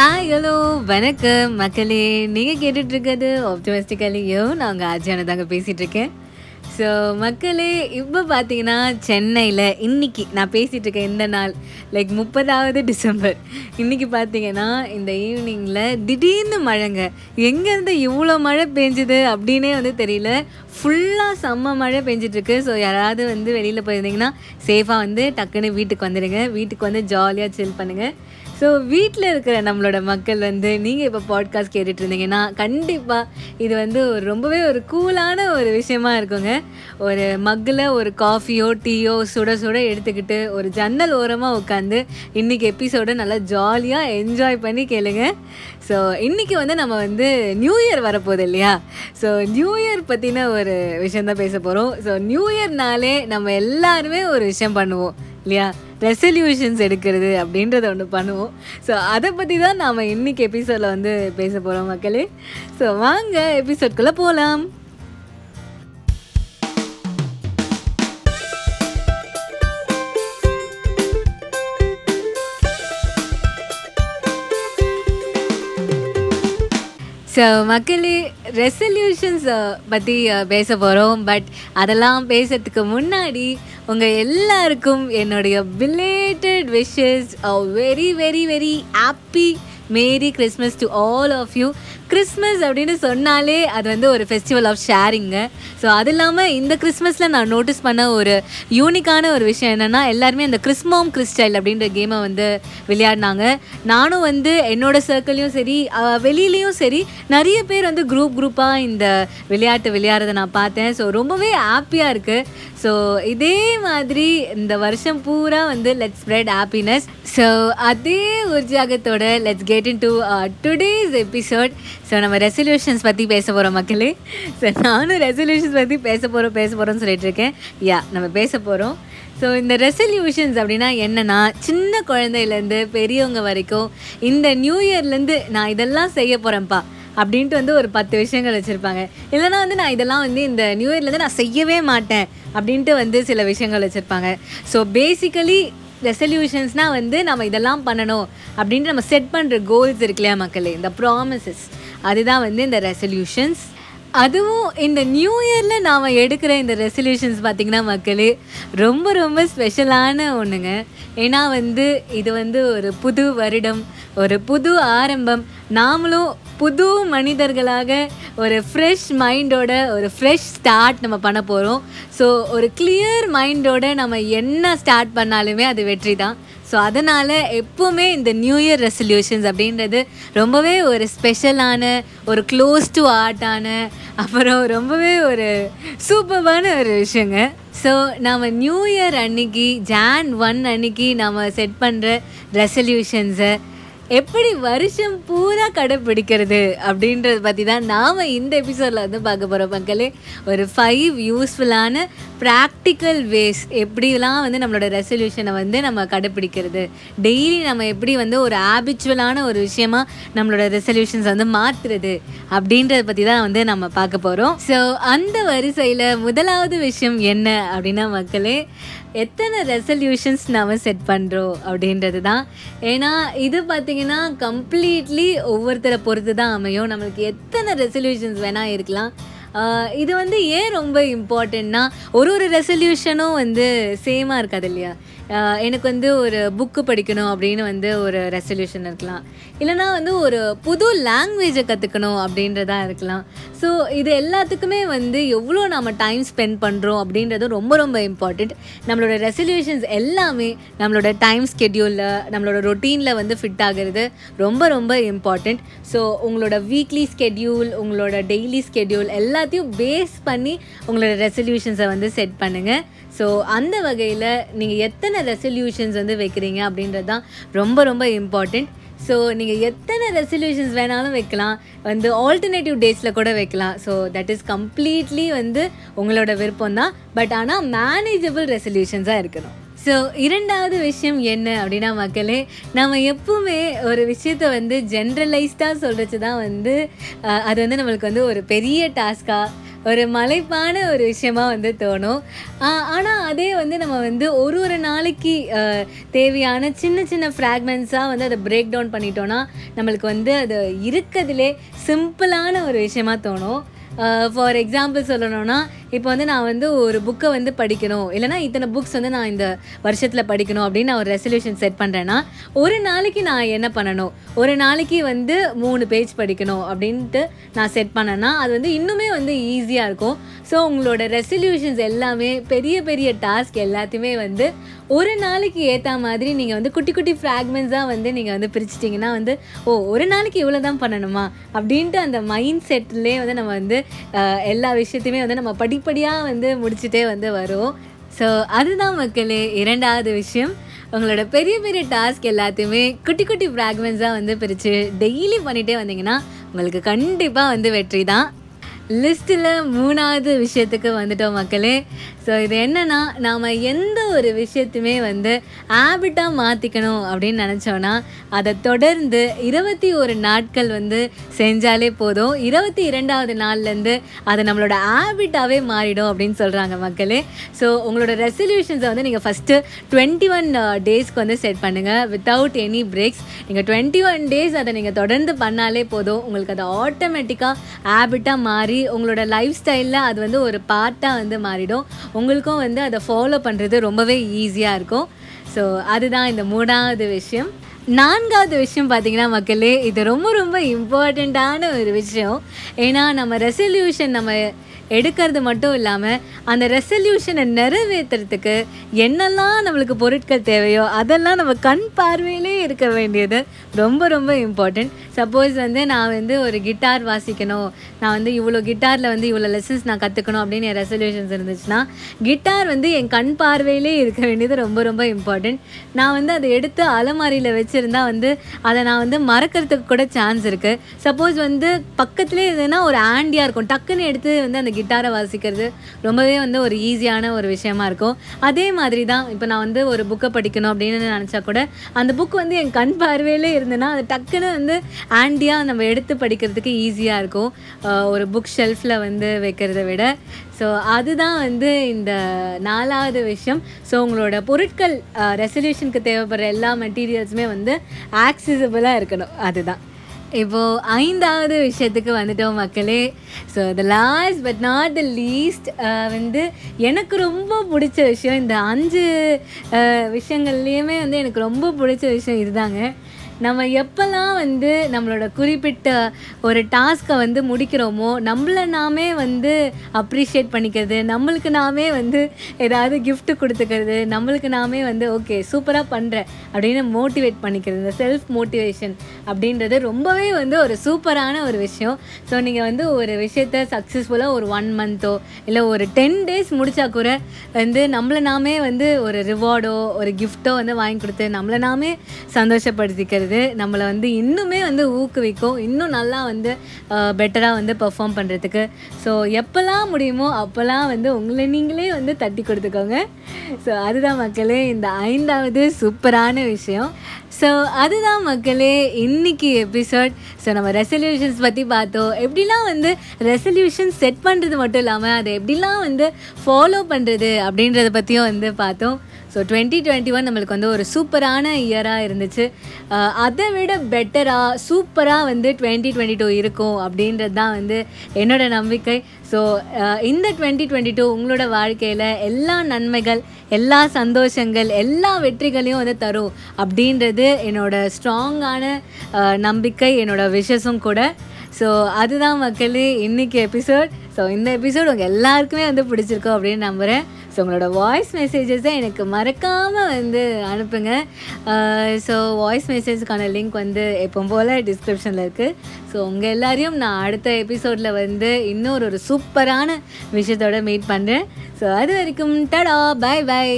Hello வணக்கம் மக்களே, நீங்கள் கேட்டுட்ருக்கிறது ஆப்டிமிஸ்டிக்கலையோ, நான் உங்கள் ஆச்சியானதாங்க பேசிகிட்ருக்கேன். ஸோ மக்களே, இப்போ பார்த்தீங்கன்னா சென்னையில் இன்றைக்கி நான் பேசிகிட்ருக்கேன் இந்த நாள் லைக் 30வது டிசம்பர். இன்றைக்கி பார்த்தீங்கன்னா இந்த ஈவினிங்கில் திடீர்னு மழைங்க. எங்கேருந்து இவ்வளோ மழை பெஞ்சுது அப்படின்னே வந்து தெரியல. ஃபுல்லாக செம்ம மழை பெஞ்சிட்ருக்கு. ஸோ யாராவது வந்து வெளியில் போயிருந்தீங்கன்னா சேஃபாக வந்து டக்குன்னு வீட்டுக்கு வந்துடுங்க. வீட்டுக்கு வந்து ஜாலியாக சில் பண்ணுங்கள். ஸோ வீட்டில் இருக்கிற நம்மளோட மக்கள் வந்து நீங்கள் இப்போ பாட்காஸ்ட் கேட்டுட்டு இருந்தீங்கன்னா கண்டிப்பாக இது வந்து ஒரு ரொம்பவே ஒரு கூலான ஒரு விஷயமா இருக்குங்க. ஒரு மக்கில் ஒரு காஃபியோ டீயோ சுட சுட எடுத்துக்கிட்டு ஒரு ஜன்னல் ஓரமாக உட்காந்து இன்றைக்கி எபிசோடை நல்லா ஜாலியாக என்ஜாய் பண்ணி கேளுங்க. ஸோ இன்றைக்கி வந்து நம்ம வந்து நியூ இயர் வரப்போகுது இல்லையா? ஸோ நியூ இயர் பற்றின ஒரு விஷயந்தான் பேச போகிறோம். ஸோ நியூ இயர்னாலே நம்ம எல்லாருமே ஒரு விஷயம் பண்ணுவோம் இல்லையா? ரெசல்யூஷன்ஸ் எடுக்கிறது அப்படின்றத ஒன்று பண்ணுவோம். ஸோ அதை பற்றி தான் நாம் இன்றைக்கி எபிசோடில் வந்து பேச போகிறோம் மக்களே. ஸோ வாங்க எபிசோட்குள்ளே போகலாம். ஸோ மக்களே, ரெசல்யூஷன்ஸை பற்றி பேச போகிறோம். பட் அதெல்லாம் பேசுறதுக்கு முன்னாடி உங்கள் எல்லாருக்கும் என்னுடைய belated wishes, very very very happy merry Christmas to all of you. Christmas அப்படின்னு சொன்னாலே அது வந்து ஒரு ஃபெஸ்டிவல் ஆஃப் ஷேரிங்கு. ஸோ அது இல்லாமல் இந்த கிறிஸ்மஸில் நான் நோட்டீஸ் பண்ண ஒரு யூனிக்கான ஒரு விஷயம் என்னென்னா, எல்லாருமே அந்த கிறிஸ்மோம் கிறிஸ்டைல் அப்படின்ற கேமை வந்து விளையாடினாங்க. நானும் வந்து என்னோடய சர்க்கிளையும் சரி வெளியிலையும் சரி நிறைய பேர் வந்து குரூப்பாக இந்த விளையாட்டு விளையாடுறதை நான் பார்த்தேன். ஸோ ரொம்பவே ஹாப்பியாக இருக்குது. ஸோ இதே மாதிரி இந்த வருஷம் பூரா வந்து லெட்ஸ் ஸ்ப்ரெட் ஹாப்பினஸ். ஸோ அதே உற்சாகத்தோட let's get into today's episode. So நம்ம ரெசல்யூஷன்ஸ் பற்றி பேச போகிறோம் மக்களே. ஸோ நானும் ரெசல்யூஷன்ஸ் பற்றி பேச போகிறோன்னு சொல்லிட்டு இருக்கேன். நம்ம பேச போகிறோம். ஸோ இந்த ரெசல்யூஷன்ஸ் அப்படின்னா என்னென்னா, சின்ன குழந்தையிலேருந்து பெரியவங்க வரைக்கும் இந்த நியூ இயர்லேருந்து நான் இதெல்லாம் செய்ய போகிறேன்ப்பா அப்படின்ட்டு வந்து ஒரு 10 விஷயங்கள் வச்சுருப்பாங்க. இல்லைனா வந்து நான் இதெல்லாம் வந்து இந்த நியூ இயர்லேருந்து நான் செய்யவே மாட்டேன் அப்படின்ட்டு வந்து சில விஷயங்கள் வச்சுருப்பாங்க. ஸோ பேசிக்கலி ரெசல்யூஷன்ஸ்னால் வந்து நம்ம இதெல்லாம் பண்ணணும் அப்படின்ட்டு நம்ம செட் பண்ணுற கோல்ஸ் இருக்கு இல்லையா மக்களே, இந்த ப்ராமிசஸ், அதுதான் வந்து இந்த ரெசல்யூஷன்ஸ். அதுவும் இந்த நியூ இயரில் நாம் எடுக்கிற இந்த ரெசல்யூஷன்ஸ் பார்த்திங்கன்னா மக்களே ரொம்ப ரொம்ப ஸ்பெஷலான ஒன்றுங்க. ஏன்னா வந்து இது வந்து ஒரு புது வருடம், ஒரு புது ஆரம்பம். நாமளும் புது மனிதர்களாக ஒரு ஃப்ரெஷ் மைண்டோட ஒரு ஃப்ரெஷ் ஸ்டார்ட் நம்ம பண்ண போகிறோம். ஸோ ஒரு கிளியர் மைண்டோட நம்ம என்ன ஸ்டார்ட் பண்ணாலுமே அது வெற்றி தான். ஸோ அதனால் எப்போவுமே இந்த நியூ இயர் ரெசல்யூஷன்ஸ் அப்படின்றது ரொம்பவே ஒரு ஸ்பெஷலான, ஒரு க்ளோஸ் டு ஹார்ட்டான, அப்புறம் ரொம்பவே ஒரு சூப்பரான ஒரு விஷயங்க. ஸோ நம்ம நியூ இயர் அன்றைக்கி Jan 1 அன்றைக்கி நம்ம செட் பண்ணுற ரெசல்யூஷன்ஸை எப்படி வருஷம் பூரா கடைப்பிடிக்கிறது அப்படின்றத பற்றி தான் நாம் இந்த எபிசோடில் வந்து பார்க்க போகிறோம் மக்களே. ஒரு 5 யூஸ்ஃபுல்லான ப்ராக்டிக்கல் வேஸ் எப்படிலாம் வந்து நம்மளோட ரெசல்யூஷனை வந்து நம்ம கடைப்பிடிக்கிறது, டெய்லி நம்ம எப்படி வந்து ஒரு ஹேபிச்சுவலான ஒரு விஷயமா நம்மளோட ரெசல்யூஷன்ஸ் வந்து மாற்றுறது அப்படின்றத பற்றி தான் வந்து நம்ம பார்க்க போகிறோம். ஸோ அந்த வரிசையில் முதலாவது விஷயம் என்ன அப்படின்னா மக்களே, எத்தனை ரெசல்யூஷன்ஸ் நாம் செட் பண்ணுறோம் அப்படின்றது தான். ஏன்னா இது பார்த்திங்கன்னா கம்ப்ளீட்லி ஒவ்வொருத்தரை பொறுத்து தான் அமையும். நம்மளுக்கு எத்தனை ரெசல்யூஷன்ஸ் வேணால் இருக்கலாம். இது வந்து ஏன் ரொம்ப இம்பார்ட்டண்ட்னா, ஒரு ரெசல்யூஷனும் வந்து சேமாக இருக்காது இல்லையா? எனக்கு வந்து ஒரு புக்கு படிக்கணும் அப்படின்னு வந்து ஒரு ரெசல்யூஷன் இருக்கலாம். இல்லைனா வந்து ஒரு புது லாங்குவேஜை கற்றுக்கணும் அப்படின்றதா இருக்கலாம். ஸோ இது எல்லாத்துக்குமே வந்து எவ்வளோ நம்ம டைம் ஸ்பெண்ட் பண்ணுறோம் அப்படின்றது ரொம்ப ரொம்ப இம்பார்ட்டண்ட். நம்மளோட ரெசல்யூஷன்ஸ் எல்லாமே நம்மளோட டைம் ஸ்கெட்யூலில், நம்மளோட ரொட்டீனில் வந்து ஃபிட் ஆகிறது ரொம்ப ரொம்ப இம்பார்ட்டண்ட். ஸோ உங்களோட வீக்லி ஸ்கெட்யூல், உங்களோட டெய்லி ஸ்கெட்யூல் எல்லாத்தையும் பேஸ் பண்ணி உங்களோட ரெசல்யூஷன்ஸை வந்து செட் பண்ணுங்கள். ஸோ அந்த வகையில் நீங்கள் எத்தனை ரெசல்யூஷன்ஸ் வந்து வைக்கிறீங்க அப்படின்றது தான் ரொம்ப ரொம்ப இம்பார்ட்டண்ட். ஸோ நீங்கள் எத்தனை ரெசல்யூஷன்ஸ் வேணாலும் வைக்கலாம், வந்து ஆல்டர்னேட்டிவ் டேஸில் கூட வைக்கலாம். ஸோ தட் இஸ் கம்ப்ளீட்லி வந்து உங்களோட விருப்பம் தான். பட் ஆனால் மேனேஜபிள் ரெசல்யூஷன்ஸாக இருக்கணும். ஸோ 2வது விஷயம் என்ன அப்படின்னா மக்களே, நம்ம எப்பவுமே ஒரு விஷயத்தை வந்து ஜென்ரலைஸ்டாக சொல்கிறது தான் வந்து அது வந்து நம்மளுக்கு வந்து ஒரு பெரிய டாஸ்காக, ஒரு மலைப்பான ஒரு விஷயமாக வந்து தோணும். ஆனால் அதே வந்து நம்ம வந்து ஒரு ஒரு நாளைக்கு தேவையான சின்ன சின்ன ஃப்ராக்மெண்ட்ஸாக வந்து அதை பிரேக் டவுன் பண்ணிட்டோன்னா நம்மளுக்கு வந்து அது இருக்கிறதுலே சிம்பிளான ஒரு விஷயமாக தோணும். ஃபார் எக்ஸாம்பிள் சொல்லணும்னா, இப்போ வந்து நான் வந்து ஒரு புக்கை வந்து படிக்கணும், இல்லைனா இத்தனை புக்ஸ் வந்து நான் இந்த வருஷத்தில் படிக்கணும் அப்படின்னு நான் ஒரு ரெசல்யூஷன் செட் பண்ணுறேன்னா, ஒரு நாளைக்கு நான் என்ன பண்ணணும், ஒரு நாளைக்கு வந்து 3 பேஜ் படிக்கணும் அப்படின்ட்டு நான் செட் பண்ணேன்னா அது வந்து இன்னுமே வந்து ஈஸியாக இருக்கும். ஸோ உங்களோட ரெசல்யூஷன்ஸ் எல்லாமே, பெரிய பெரிய டாஸ்க் எல்லாத்தையுமே வந்து ஒரு நாளைக்கு ஏற்ற மாதிரி நீங்கள் வந்து குட்டி குட்டி ஃப்ராக்மெண்ட்ஸாக வந்து நீங்கள் வந்து பிரிச்சிட்டிங்கன்னா வந்து, ஓ ஒரு நாளைக்கு இவ்வளோ தான் பண்ணணுமா அப்படின்ட்டு அந்த மைண்ட் செட்லேயே வந்து நம்ம வந்து எல்லா விஷயத்தையுமே வந்து நம்ம படிப்படியாக வந்து முடிச்சுட்டே வந்து வரும். ஸோ அதுதான் மக்களே இரண்டாவது விஷயம், உங்களோட பெரிய பெரிய டாஸ்க் எல்லாத்தையுமே குட்டி குட்டி ஃப்ராக்மெண்ட்ஸாக வந்து பிரித்து டெய்லி பண்ணிகிட்டே வந்தீங்கன்னா உங்களுக்கு கண்டிப்பாக வந்து வெற்றி தான். லிஸ்ட்டில் 3வது விஷயத்துக்கு வந்துட்டோம் மக்களே. ஸோ இது என்னென்னா, நாம் எந்த ஒரு விஷயத்தையுமே வந்து ஹேபிட்டாக மாற்றிக்கணும் அப்படின்னு நினச்சோன்னா அதை தொடர்ந்து 21 நாட்கள் வந்து செஞ்சாலே போதும், 22வது நாள்லேருந்து அது நம்மளோட ஹேபிட்டாகவே மாறிடும் அப்படின்னு சொல்கிறாங்க மக்களே. ஸோ உங்களோட ரெசல்யூஷன்ஸை வந்து நீங்கள் ஃபஸ்ட்டு 21 டேஸ்க்கு வந்து செட் பண்ணுங்கள் வித்தவுட் எனி பிரேக்ஸ். நீங்கள் 21 டேஸ் அதை நீங்கள் தொடர்ந்து பண்ணாலே போதும், உங்களுக்கு அது ஆட்டோமேட்டிக்காக ஹேபிட்டாக மாறி உங்களோட லைஃப் ஸ்டைலில் அது வந்து ஒரு பார்ட்டாக வந்து மாறிடும். உங்களுக்கும் வந்து அதை ஃபாலோ பண்ணுறது ரொம்பவே ஈஸியாக இருக்கும். ஸோ அதுதான் இந்த 3வது விஷயம். 4வது விஷயம் பார்த்திங்கன்னா மக்களே, இது ரொம்ப ரொம்ப இம்பார்ட்டண்ட்டான ஒரு விஷயம். ஏன்னா நம்ம ரெசல்யூஷன் நம்ம எடுக்கிறது மட்டும் இல்லாமல் அந்த ரெசல்யூஷனை நிறைவேற்றுறதுக்கு என்னெல்லாம் நம்மளுக்கு பொருட்கள் தேவையோ அதெல்லாம் நம்ம கண் பார்வையிலே இருக்க வேண்டியது ரொம்ப ரொம்ப இம்பார்ட்டண்ட். சப்போஸ் வந்து நான் வந்து ஒரு கிட்டார் வாசிக்கணும், நான் வந்து இவ்வளோ கிட்டாரில் வந்து இவ்வளோ லெசன்ஸ் நான் கற்றுக்கணும் அப்படின்னு என் ரெசல்யூஷன்ஸ் இருந்துச்சுன்னா, கிட்டார் வந்து என் கண் பார்வையிலே இருக்க வேண்டியது ரொம்ப ரொம்ப இம்பார்ட்டண்ட். நான் வந்து அதை எடுத்து அலமாரியில் வச்சுருந்தா வந்து அதை நான் வந்து மறக்கிறதுக்கு கூட சான்ஸ் இருக்குது. சப்போஸ் வந்து பக்கத்துலேயே எதுனா ஒரு ஆண்டியாக இருக்கும், டக்குன்னு எடுத்து வந்து அந்த கிட்டாரை வாசிக்கிறது ரொம்பவே வந்து ஒரு ஈஸியான ஒரு விஷயமா இருக்கும். அதே மாதிரி தான் இப்போ நான் வந்து ஒரு புக்கை படிக்கணும் அப்படின்னு நினச்சா கூட அந்த புக் வந்து என் கண் பார்வையிலே இருந்ததுன்னா அது டக்குன்னு வந்து ஆண்டியாக நம்ம எடுத்து படிக்கிறதுக்கு ஈஸியாக இருக்கும், ஒரு புக் ஷெல்ஃபில் வந்து வைக்கிறத விட. ஸோ அதுதான் வந்து இந்த 4வது விஷயம். ஸோ உங்களோட பொருட்கள், ரெசல்யூஷனுக்கு தேவைப்படுற எல்லா மெட்டீரியல்ஸுமே வந்து ஆக்சஸபிளாக இருக்கணும். அதுதான் இப்போது 5வது விஷயத்துக்கு வந்துட்டோம் மக்களே. So the last but not the least வந்து எனக்கு ரொம்ப பிடிச்ச விஷயம், இந்த 5 விஷயங்கள்லேயுமே வந்து எனக்கு ரொம்ப பிடிச்ச விஷயம் இதுதாங்க. நம்ம எப்போல்லாம் வந்து நம்மளோட குறிப்பிட்ட ஒரு டாஸ்க்கை வந்து முடிக்கிறோமோ நம்மளை நாமே வந்து அப்ரிஷியேட் பண்ணிக்கிறது, நம்மளுக்கு நாமே வந்து ஏதாவது கிஃப்ட்டு கொடுத்துக்கிறது, நம்மளுக்கு நாமே வந்து ஓகே சூப்பராக பண்ணுற அப்படின்னு மோட்டிவேட் பண்ணிக்கிறது, இந்த செல்ஃப் மோட்டிவேஷன் அப்படின்றது ரொம்பவே வந்து ஒரு சூப்பரான ஒரு விஷயம். ஸோ நீங்கள் வந்து ஒரு விஷயத்தை சக்ஸஸ்ஃபுல்லாக ஒரு 1 மந்த்தோ இல்லை ஒரு 10 டேஸ் முடித்தா கூட வந்து நம்மளை நாமே வந்து ஒரு ரிவார்டோ ஒரு கிஃப்ட்டோ வந்து வாங்கி கொடுத்து நம்மளை நாமே சந்தோஷப்படுத்திக்கிறது நம்மளை வந்து இன்னுமே வந்து ஊக்குவிக்கும், இன்னும் நல்லா வந்து பெட்டராக வந்து பெர்ஃபார்ம் பண்ணுறதுக்கு. ஸோ எப்போல்லாம் முடியுமோ அப்போல்லாம் வந்து உங்களை நீங்களே வந்து தட்டி கொடுத்துக்கோங்க. ஸோ அதுதான் மக்களே இந்த 5வது சூப்பரான விஷயம். ஸோ அதுதான் மக்களே இன்றைக்கி எபிசோட். ஸோ நம்ம ரெசல்யூஷன்ஸ் பற்றி பார்த்தோம், எப்படிலாம் வந்து ரெசல்யூஷன் செட் பண்ணுறது மட்டும் இல்லாமல் அதை எப்படிலாம் வந்து ஃபாலோ பண்ணுறது அப்படின்றத பற்றியும் வந்து பார்த்தோம். ஸோ 2021 நம்மளுக்கு வந்து ஒரு சூப்பரான இயராக இருந்துச்சு, அதை விட பெட்டராக சூப்பராக வந்து 2022 இருக்கும் அப்படின்றது தான் வந்து என்னோடய நம்பிக்கை. ஸோ இந்த 2022 உங்களோட வாழ்க்கையில் எல்லா நன்மைகள், எல்லா சந்தோஷங்கள், எல்லா வெற்றிகளையும் வந்து தரும் அப்படின்றது என்னோடய ஸ்ட்ராங்கான நம்பிக்கை, என்னோடய விஷஸும் கூட. ஸோ அதுதான் மக்களே இன்றைக்கி எபிசோட். ஸோ இந்த எபிசோட் உங்கள் எல்லாருக்குமே வந்து பிடிச்சிருக்கோம் அப்படின்னு நம்புகிறேன். ஸோ உங்களோட வாய்ஸ் மெசேஜஸை எனக்கு மறக்காமல் வந்து அனுப்புங்க. ஸோ வாய்ஸ் மெசேஜுக்கான லிங்க் வந்து எப்பவும் போல் டிஸ்கிரிப்ஷனில் இருக்குது. ஸோ உங்கள் எல்லாரையும் நான் அடுத்த எபிசோடில் வந்து இன்னொரு சூப்பரான விஷயத்தோடு மீட் பண்ணுறேன். ஸோ அது வரைக்கும் டடா, பை பை.